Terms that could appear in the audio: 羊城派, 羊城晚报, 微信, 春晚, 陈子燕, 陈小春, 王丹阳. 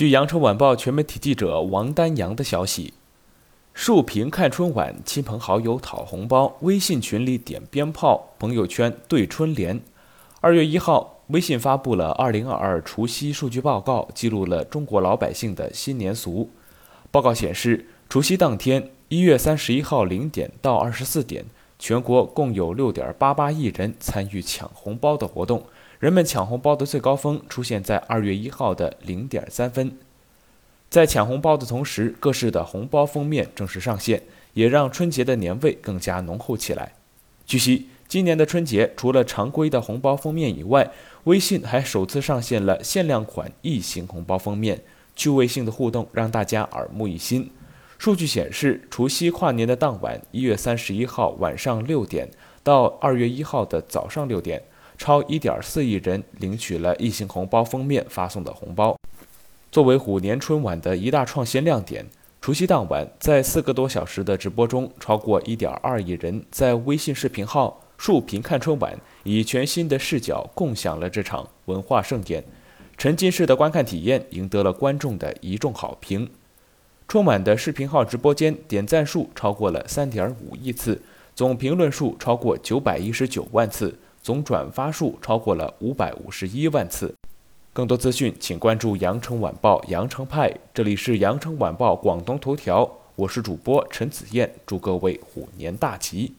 据羊城晚报全媒体记者王丹阳的消息，树屏看春晚，亲朋好友讨红包，微信群里点鞭炮，朋友圈对春联。2月1号，微信发布了2022除夕数据报告，记录了中国老百姓的新年俗。报告显示，除夕当天1月31号0点到24点，全国共有 6.88 亿人参与抢红包的活动。人们抢红包的最高峰出现在2月1号的0点3分。在抢红包的同时，各式的红包封面正式上线，也让春节的年味更加浓厚起来。据悉，今年的春节除了常规的红包封面以外，微信还首次上线了限量款异形红包封面，趣味性的互动让大家耳目一新。数据显示，除夕跨年的当晚，1月31号晚上6点到2月1号的早上6点，超 1.4 亿人领取了异形红包封面发送的红包。作为虎年春晚的一大创新亮点，除夕当晚在4个多小时的直播中，超过 1.2 亿人在微信视频号树屏看春晚以全新的视角共享了这场文化盛宴。沉浸式的观看体验赢得了观众的一众好评。春晚的视频号直播间点赞数超过了 3.5 亿次，总评论数超过919万次。总转发数超过了551万次。更多资讯请关注羊城晚报羊城派，这里是羊城晚报广东头条，我是主播陈子燕，祝各位虎年大吉。